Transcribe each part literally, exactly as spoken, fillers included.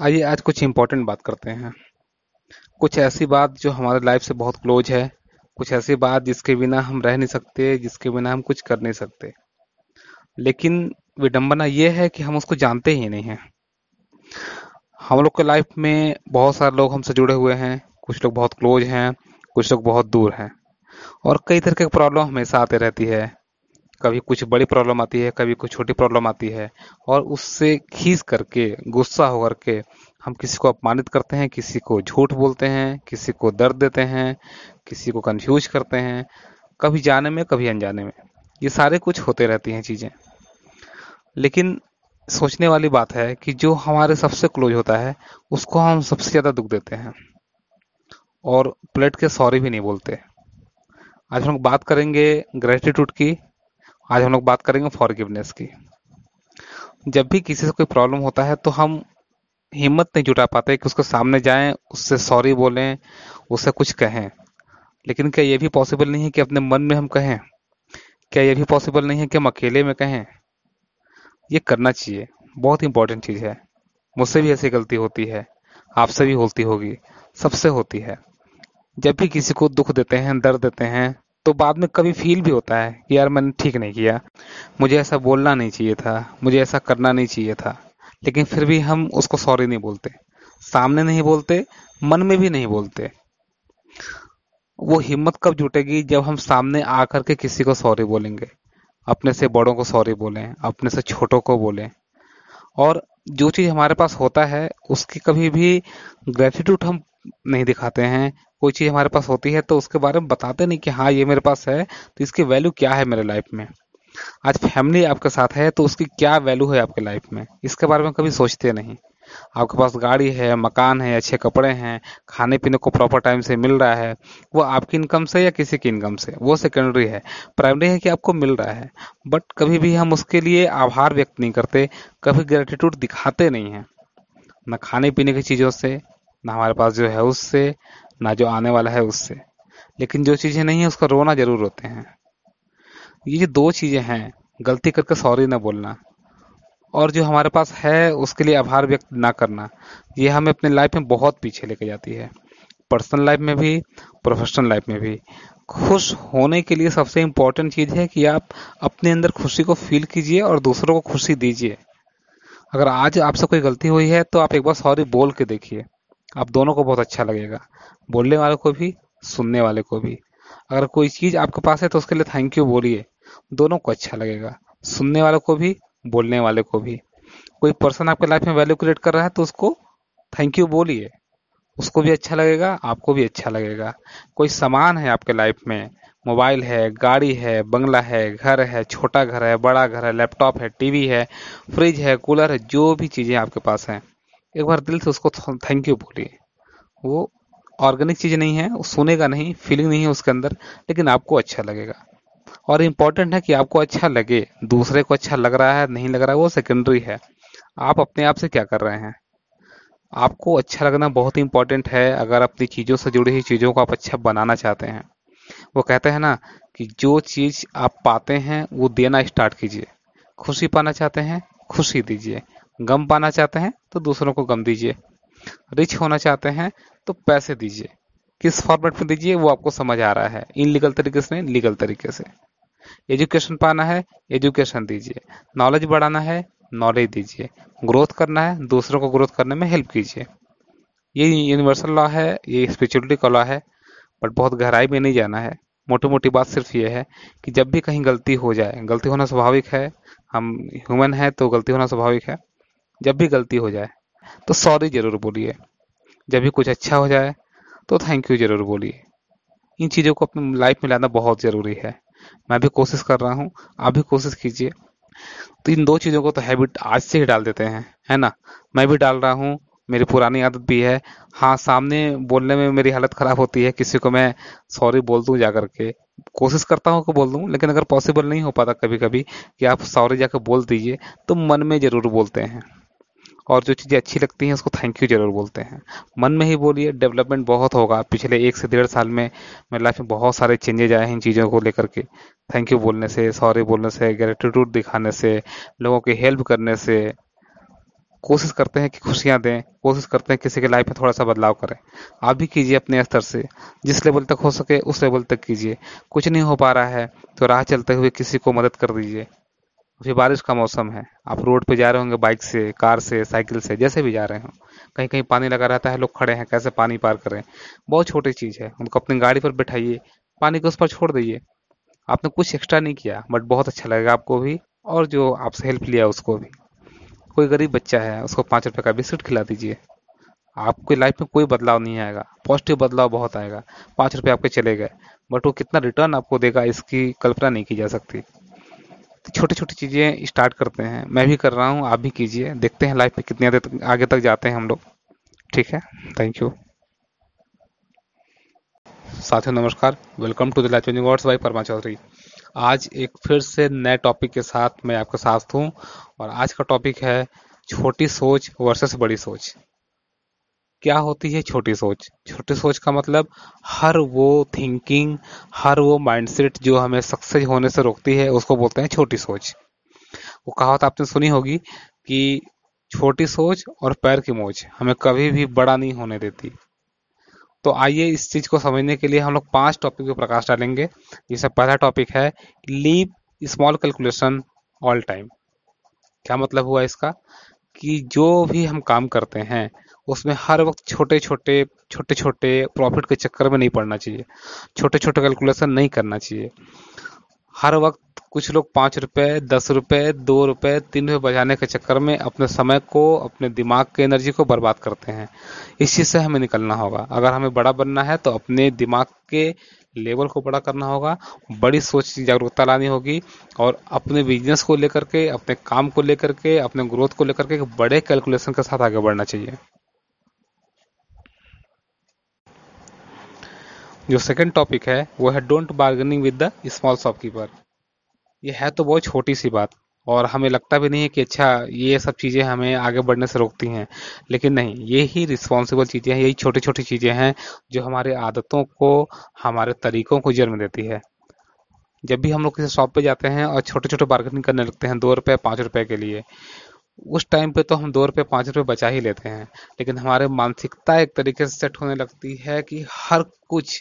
आइए आज कुछ इम्पोर्टेंट बात करते हैं, कुछ ऐसी बात जो हमारे लाइफ से बहुत क्लोज है, कुछ ऐसी बात जिसके बिना हम रह नहीं सकते, जिसके बिना हम कुछ कर नहीं सकते, लेकिन विडंबना ये है कि हम उसको जानते ही नहीं हैं। हम लोग के लाइफ में बहुत सारे लोग हमसे जुड़े हुए हैं, कुछ लोग बहुत क्लोज हैं, कुछ लोग बहुत दूर हैं, और कई तरह की प्रॉब्लम हमेशा आती रहती है। कभी कुछ बड़ी प्रॉब्लम आती है, कभी कुछ छोटी प्रॉब्लम आती है, और उससे खींच करके, गुस्सा होकर के हम किसी को अपमानित करते हैं, किसी को झूठ बोलते हैं, किसी को दर्द देते हैं, किसी को कंफ्यूज करते हैं, कभी जाने में कभी अनजाने में। ये सारे कुछ होते रहती हैं चीज़ें। लेकिन सोचने वाली बात है कि जो हमारे सबसे क्लोज होता है उसको हम सबसे ज़्यादा दुख देते हैं और पलट के सॉरी भी नहीं बोलते। आज हम लोग बात करेंगे ग्रेटिट्यूड की, आज हम लोग बात करेंगे फॉरगिवनेस की। जब भी किसी से कोई प्रॉब्लम होता है तो हम हिम्मत नहीं जुटा पाते कि उसके सामने जाएं, उससे सॉरी बोलें, उससे कुछ कहें। लेकिन क्या ये भी पॉसिबल नहीं है कि अपने मन में हम कहें? क्या ये भी पॉसिबल नहीं है कि हम अकेले में कहें? ये करना चाहिए, बहुत इंपॉर्टेंट चीज़ है। मुझसे भी ऐसी गलती होती है, आपसे भी होती होगी, सबसे होती है। जब भी किसी को दुख देते हैं, दर्द देते हैं, तो बाद में कभी फील भी होता है कि यार मैंने ठीक नहीं किया, मुझे ऐसा बोलना नहीं चाहिए था, मुझे ऐसा करना नहीं चाहिए था। लेकिन फिर भी हम उसको सॉरी नहीं बोलते, सामने नहीं बोलते, मन में भी नहीं बोलते। वो हिम्मत कब जुटेगी? जब हम सामने आकर के किसी को सॉरी बोलेंगे, अपने से बड़ों को सॉरी बोलें, अपने से छोटों को बोलें। और जो चीज़ हमारे पास होता है उसकी कभी भी ग्रेटिट्यूड हम नहीं दिखाते हैं। कोई चीज़ हमारे पास होती है तो उसके बारे में बताते नहीं कि हाँ ये मेरे पास है तो इसकी वैल्यू क्या है मेरे लाइफ में। आज फैमिली आपके साथ है तो उसकी क्या वैल्यू है आपके लाइफ में, इसके बारे में कभी सोचते नहीं। आपके पास गाड़ी है, मकान है, अच्छे कपड़े हैं, खाने पीने को प्रॉपर टाइम से मिल रहा है, वो आपकी इनकम से या किसी की इनकम से, वो सेकेंडरी है। प्राइमरी है कि आपको मिल रहा है, बट कभी भी हम उसके लिए आभार व्यक्त नहीं करते, कभी ग्रेटिट्यूड दिखाते नहीं हैं, ना खाने पीने की चीज़ों से, ना हमारे पास जो है उससे, ना जो आने वाला है उससे। लेकिन जो चीज़ें नहीं है उसका रोना जरूर रोते हैं। ये जो दो चीज़ें हैं, गलती करके सॉरी ना बोलना और जो हमारे पास है उसके लिए आभार व्यक्त ना करना, ये हमें अपने लाइफ में बहुत पीछे लेके जाती है, पर्सनल लाइफ में भी, प्रोफेशनल लाइफ में भी। खुश होने के लिए सबसे इम्पोर्टेंट चीज़ है कि आप अपने अंदर खुशी को फील कीजिए और दूसरों को खुशी दीजिए। अगर आज आपसे कोई गलती हुई है तो आप एक बार सॉरी बोल के देखिए, आप दोनों को बहुत अच्छा लगेगा, बोलने वाले को भी, सुनने वाले को भी। अगर कोई चीज़ आपके पास है तो उसके लिए थैंक यू बोलिए, दोनों को अच्छा लगेगा, सुनने वाले को भी, बोलने वाले को भी। कोई पर्सन आपके लाइफ में वैल्यू क्रिएट कर रहा है तो उसको थैंक यू बोलिए, उसको भी अच्छा लगेगा, आपको भी अच्छा लगेगा। कोई सामान है आपके लाइफ में, मोबाइल है, गाड़ी है, बंगला है, घर है, छोटा घर है, बड़ा घर है, लैपटॉप है, टीवी है, फ्रिज है, कूलर है, जो भी चीज़ें आपके पास हैं, एक बार दिल से उसको थैंक यू बोलिए। वो ऑर्गेनिक चीज़ नहीं है, वो सुनेगा नहीं, फीलिंग नहीं है उसके अंदर, लेकिन आपको अच्छा लगेगा। और इम्पॉर्टेंट है कि आपको अच्छा लगे, दूसरे को अच्छा लग रहा है नहीं लग रहा है वो सेकेंडरी है। आप अपने आप से क्या कर रहे हैं? आपको अच्छा लगना बहुत इम्पॉर्टेंट है अगर अपनी चीज़ों से जुड़ी हुई चीज़ों को आप अच्छा बनाना चाहते हैं। वो कहते हैं ना कि जो चीज़ आप पाते हैं वो देना स्टार्ट कीजिए। खुशी पाना चाहते हैं, खुशी दीजिए। गम पाना चाहते हैं तो दूसरों को गम दीजिए। रिच होना चाहते हैं तो पैसे दीजिए। किस फॉर्मेट में दीजिए वो आपको समझ आ रहा है, इनलीगल तरीके से नहीं, लीगल तरीके से। एजुकेशन पाना है, एजुकेशन दीजिए। नॉलेज बढ़ाना है, नॉलेज दीजिए। ग्रोथ करना है, दूसरों को ग्रोथ करने में हेल्प कीजिए। ये यूनिवर्सल लॉ है, ये स्पिरिचुअलिटी का लॉ है, बट बहुत गहराई में नहीं जाना है। मोटी मोटी बात सिर्फ ये है कि जब भी कहीं गलती हो जाए, गलती होना स्वाभाविक है, हम ह्यूमन है तो गलती होना स्वाभाविक है। जब भी गलती हो जाए तो सॉरी जरूर बोलिए। जब भी कुछ अच्छा हो जाए तो थैंक यू जरूर बोलिए। इन चीज़ों को अपनी लाइफ में लाना बहुत ज़रूरी है। मैं भी कोशिश कर रहा हूँ, आप भी कोशिश कीजिए। तो इन दो चीज़ों को तो हैबिट आज से ही डाल देते हैं, है ना। मैं भी डाल रहा हूँ, मेरी पुरानी आदत भी है। हाँ, सामने बोलने में मेरी हालत ख़राब होती है, किसी को मैं सॉरी बोल दूँ जा कर के, कोशिश करता हूँ कि बोल दूँ, लेकिन अगर पॉसिबल नहीं हो पाता कभी कभी कि आप सॉरी जाकर बोल दीजिए, तो मन में ज़रूर बोलते हैं। और जो चीज़ें अच्छी लगती हैं उसको थैंक यू जरूर बोलते हैं, मन में ही बोलिए। डेवलपमेंट बहुत होगा। पिछले एक से डेढ़ साल में मेरे लाइफ में बहुत सारे चेंजेज आए हैं इन चीज़ों को लेकर के। थैंक यू बोलने से, सॉरी बोलने से, ग्रेटिट्यूड दिखाने से, लोगों की हेल्प करने से, कोशिश करते हैं कि खुशियां दें, कोशिश करते हैं किसी के लाइफ में थोड़ा सा बदलाव करें। आप भी कीजिए अपने स्तर से, जिस लेवल तक हो सके उस लेवल तक कीजिए। कुछ नहीं हो पा रहा है तो राह चलते हुए किसी को मदद कर दीजिए। अभी बारिश का मौसम है, आप रोड पे जा रहे होंगे बाइक से, कार से, साइकिल से, जैसे भी जा रहे हो, कहीं कहीं पानी लगा रहता है, लोग खड़े हैं, कैसे पानी पार करें। बहुत छोटी चीज़ है, उनको अपनी गाड़ी पर बैठाइए, पानी को उस पर छोड़ दीजिए। आपने कुछ एक्स्ट्रा नहीं किया, बट बहुत अच्छा लगेगा आपको भी और जो आपसे हेल्प लिया उसको भी। कोई गरीब बच्चा है, उसको पाँच रुपये का बिस्किट खिला दीजिए। आपकी लाइफ में कोई बदलाव नहीं आएगा, पॉजिटिव बदलाव बहुत आएगा। पाँच रुपये आपके चले गए, बट वो कितना रिटर्न आपको देगा इसकी कल्पना नहीं की जा सकती। छोटी छोटी चीज़ें स्टार्ट करते हैं, मैं भी कर रहा हूँ, आप भी कीजिए, देखते हैं लाइफ में कितने तक, आगे तक जाते हैं हम लोग। ठीक है, थैंक यू साथियों, नमस्कार। Welcome to the life changing words by Parma Chaudhary. आज एक फिर से नए टॉपिक के साथ मैं आपके साथ हूँ और आज का टॉपिक है छोटी सोच वर्सेस बड़ी सोच। क्या होती है छोटी सोच? छोटी सोच का मतलब हर वो थिंकिंग, हर वो माइंडसेट जो हमें सक्सेस होने से रोकती है उसको बोलते हैं छोटी सोच। वो कहावत आपने सुनी होगी कि छोटी सोच और पैर की मोच हमें कभी भी बड़ा नहीं होने देती। तो आइए इस चीज़ को समझने के लिए हम लोग पांच टॉपिक पर प्रकाश डालेंगे। जिसमें पहला टॉपिक है leave small calculation all time. क्या मतलब हुआ इसका कि जो भी हम काम करते हैं उसमें हर वक्त छोटे छोटे छोटे छोटे प्रॉफिट के चक्कर में नहीं पड़ना चाहिए, छोटे छोटे कैलकुलेशन नहीं करना चाहिए। हर वक्त कुछ लोग पाँच रुपये, दस रुपये, दो रुपये, तीन रुपये बचाने के चक्कर में अपने समय को, अपने दिमाग के एनर्जी को बर्बाद करते हैं। इस चीज़ से हमें निकलना होगा। अगर हमें बड़ा बनना है तो अपने दिमाग के लेवल को बड़ा करना होगा, बड़ी सोच की जागरूकता लानी होगी और अपने बिजनेस को लेकर के, अपने काम को लेकर के, अपने ग्रोथ को लेकर के बड़े कैलकुलेशन के साथ आगे बढ़ना चाहिए। जो सेकंड टॉपिक है वो है don't bargaining with the small shopkeeper. ये है तो बहुत छोटी सी बात और हमें लगता भी नहीं है कि अच्छा ये सब चीज़ें हमें आगे बढ़ने से रोकती हैं, लेकिन नहीं, ये ही रिस्पॉन्सिबल चीज़ें हैं, यही छोटी छोटी चीज़ें हैं जो हमारे आदतों को, हमारे तरीकों को जन्म देती है। जब भी हम लोग किसी शॉप पे जाते हैं और छोटे छोटे बार्गेनिंग करने लगते हैं दो रुपये पाँच रुपये के लिए, उस टाइम पे तो हम दो रुपये पाँच रुपये बचा ही लेते हैं, लेकिन हमारे मानसिकता एक तरीके से सेट होने लगती है कि हर कुछ,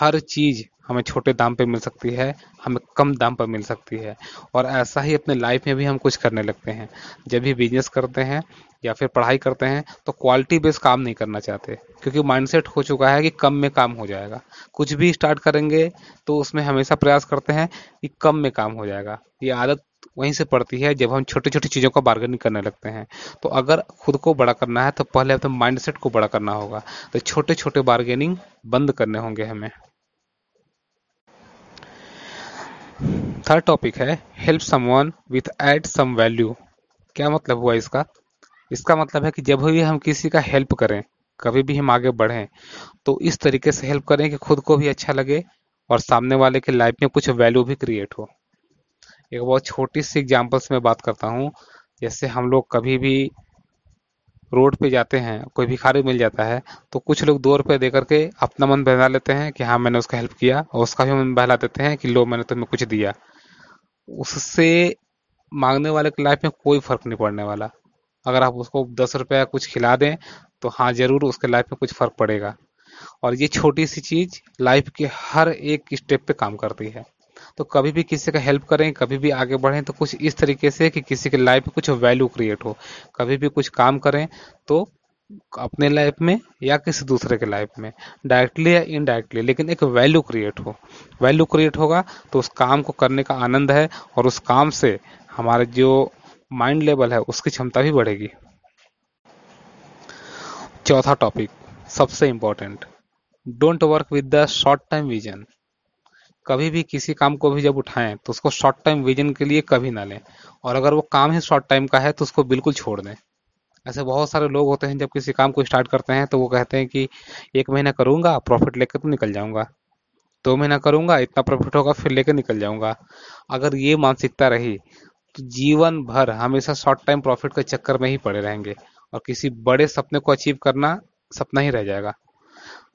हर चीज़ हमें छोटे दाम पर मिल सकती है, हमें कम दाम पर मिल सकती है। और ऐसा ही अपने लाइफ में भी हम कुछ करने लगते हैं। जब भी बिजनेस करते हैं या फिर पढ़ाई करते हैं तो क्वालिटी बेस्ड काम नहीं करना चाहते, क्योंकि माइंडसेट हो चुका है कि कम में काम हो जाएगा। कुछ भी स्टार्ट करेंगे तो उसमें हमेशा प्रयास करते हैं कि कम में काम हो जाएगा। ये आदत वहीं से पड़ती है जब हम छोटी छोटी चीज़ों का बार्गेनिंग करने लगते हैं। तो अगर खुद को बड़ा करना है तो पहले अपने माइंडसेट को बड़ा करना होगा, तो छोटे छोटे बार्गेनिंग बंद करने होंगे हमें। थर्ड टॉपिक है help someone with add some value. क्या मतलब हुआ इसका? इसका मतलब है कि जब भी हम किसी का हेल्प करें, कभी भी हम आगे बढ़ें, तो इस तरीके से हेल्प करें कि खुद को भी अच्छा लगे और सामने वाले के लाइफ में कुछ वैल्यू भी क्रिएट हो। एक बहुत छोटी सी एग्जांपल से मैं बात करता हूँ। जैसे हम लोग कभी भी रोड पे जाते हैं, कोई भिखारी मिल जाता है तो कुछ लोग दो रुपये दे करके अपना मन बहला लेते हैं कि हाँ मैंने उसका हेल्प किया, और उसका भी मन बहला देते हैं कि लो मैंने तुम्हें कुछ दिया। उससे मांगने वाले की लाइफ में कोई फर्क नहीं पड़ने वाला। अगर आप उसको दस रुपये कुछ खिला दें तो हाँ ज़रूर उसके लाइफ में कुछ फ़र्क पड़ेगा। और ये छोटी सी चीज़ लाइफ के हर एक स्टेप पे काम करती है। तो कभी भी किसी का हेल्प करें, कभी भी आगे बढ़ें तो कुछ इस तरीके से कि किसी के लाइफ में कुछ वैल्यू क्रिएट हो। कभी भी कुछ काम करें तो अपने लाइफ में या किसी दूसरे के लाइफ में, डायरेक्टली या इनडायरेक्टली, लेकिन एक वैल्यू क्रिएट हो। वैल्यू क्रिएट होगा तो उस काम को करने का आनंद है और उस काम से हमारा जो माइंड लेवल है उसकी क्षमता भी बढ़ेगी। चौथा टॉपिक सबसे important, don't work with the short time vision. कभी भी किसी काम को भी जब उठाएं तो उसको शॉर्ट टाइम विजन के लिए कभी ना लें, और अगर वो काम ही शॉर्ट टाइम का है तो उसको बिल्कुल छोड़ दें। ऐसे बहुत सारे लोग होते हैं जब किसी काम को स्टार्ट करते हैं तो वो कहते हैं कि एक महीना करूँगा प्रॉफिट लेकर तो निकल जाऊँगा, दो महीना करूँगा इतना प्रॉफिट होगा फिर लेकर निकल जाऊँगा। अगर ये मानसिकता रही तो जीवन भर हमेशा शॉर्ट टाइम प्रॉफिट के चक्कर में ही पड़े रहेंगे और किसी बड़े सपने को अचीव करना सपना ही रह जाएगा।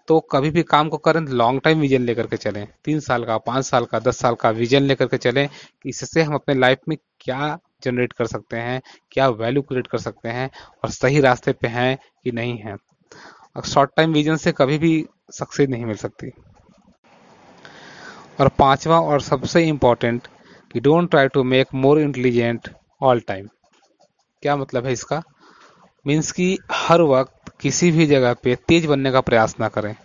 तो कभी भी काम को करें लॉन्ग टाइम विजन लेकर के चलें, तीन साल का, पाँच साल का, दस साल का विजन लेकर के चलें कि इससे हम अपने लाइफ में क्या जनरेट कर सकते हैं, क्या वैल्यू क्रिएट कर सकते हैं और सही रास्ते पे हैं कि नहीं है। शॉर्ट टाइम विजन से कभी भी सक्सेस नहीं मिल सकती। और पांचवा और सबसे इम्पोर्टेंट कि don't try to make more intelligent all time. क्या मतलब है इसका? मीन्स कि हर वक्त किसी भी जगह पे तेज बनने का प्रयास ना करें।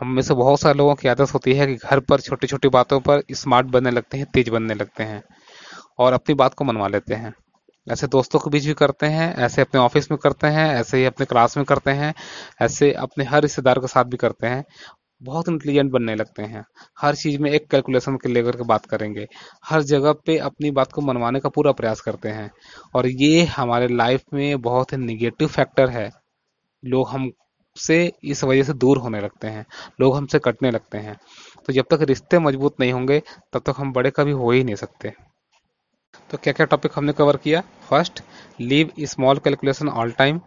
हम में से बहुत सारे लोगों की आदत होती है कि घर पर छोटी छोटी बातों पर स्मार्ट बनने लगते हैं, तेज बनने लगते हैं और अपनी बात को मनवा लेते हैं। ऐसे दोस्तों के बीच भी करते हैं, ऐसे अपने ऑफिस में करते हैं, ऐसे ही अपने क्लास में करते हैं, ऐसे अपने हर रिश्तेदार के साथ भी करते हैं। बहुत इंटेलिजेंट बनने लगते हैं, हर चीज़ में एक कैलकुलेशन के लेकर के बात करेंगे, हर जगह पे अपनी बात को मनवाने का पूरा प्रयास करते हैं। और ये हमारे लाइफ में बहुत ही निगेटिव फैक्टर है। लोग हमसे इस वजह से दूर होने लगते हैं, लोग हमसे कटने लगते हैं। तो जब तक रिश्ते मजबूत नहीं होंगे तब तक हम बड़े कभी हो ही नहीं सकते। तो क्या क्या टॉपिक हमने कवर किया? First, leave small calculation all time.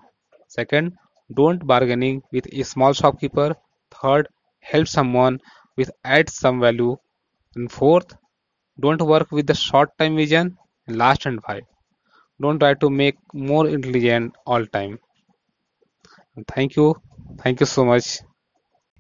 Second, don't bargaining with small shopkeeper. Third, help someone with add some value. And fourth, don't work with the short time vision. And last and five, don't try to make more intelligent all time. And thank you. Thank you so much.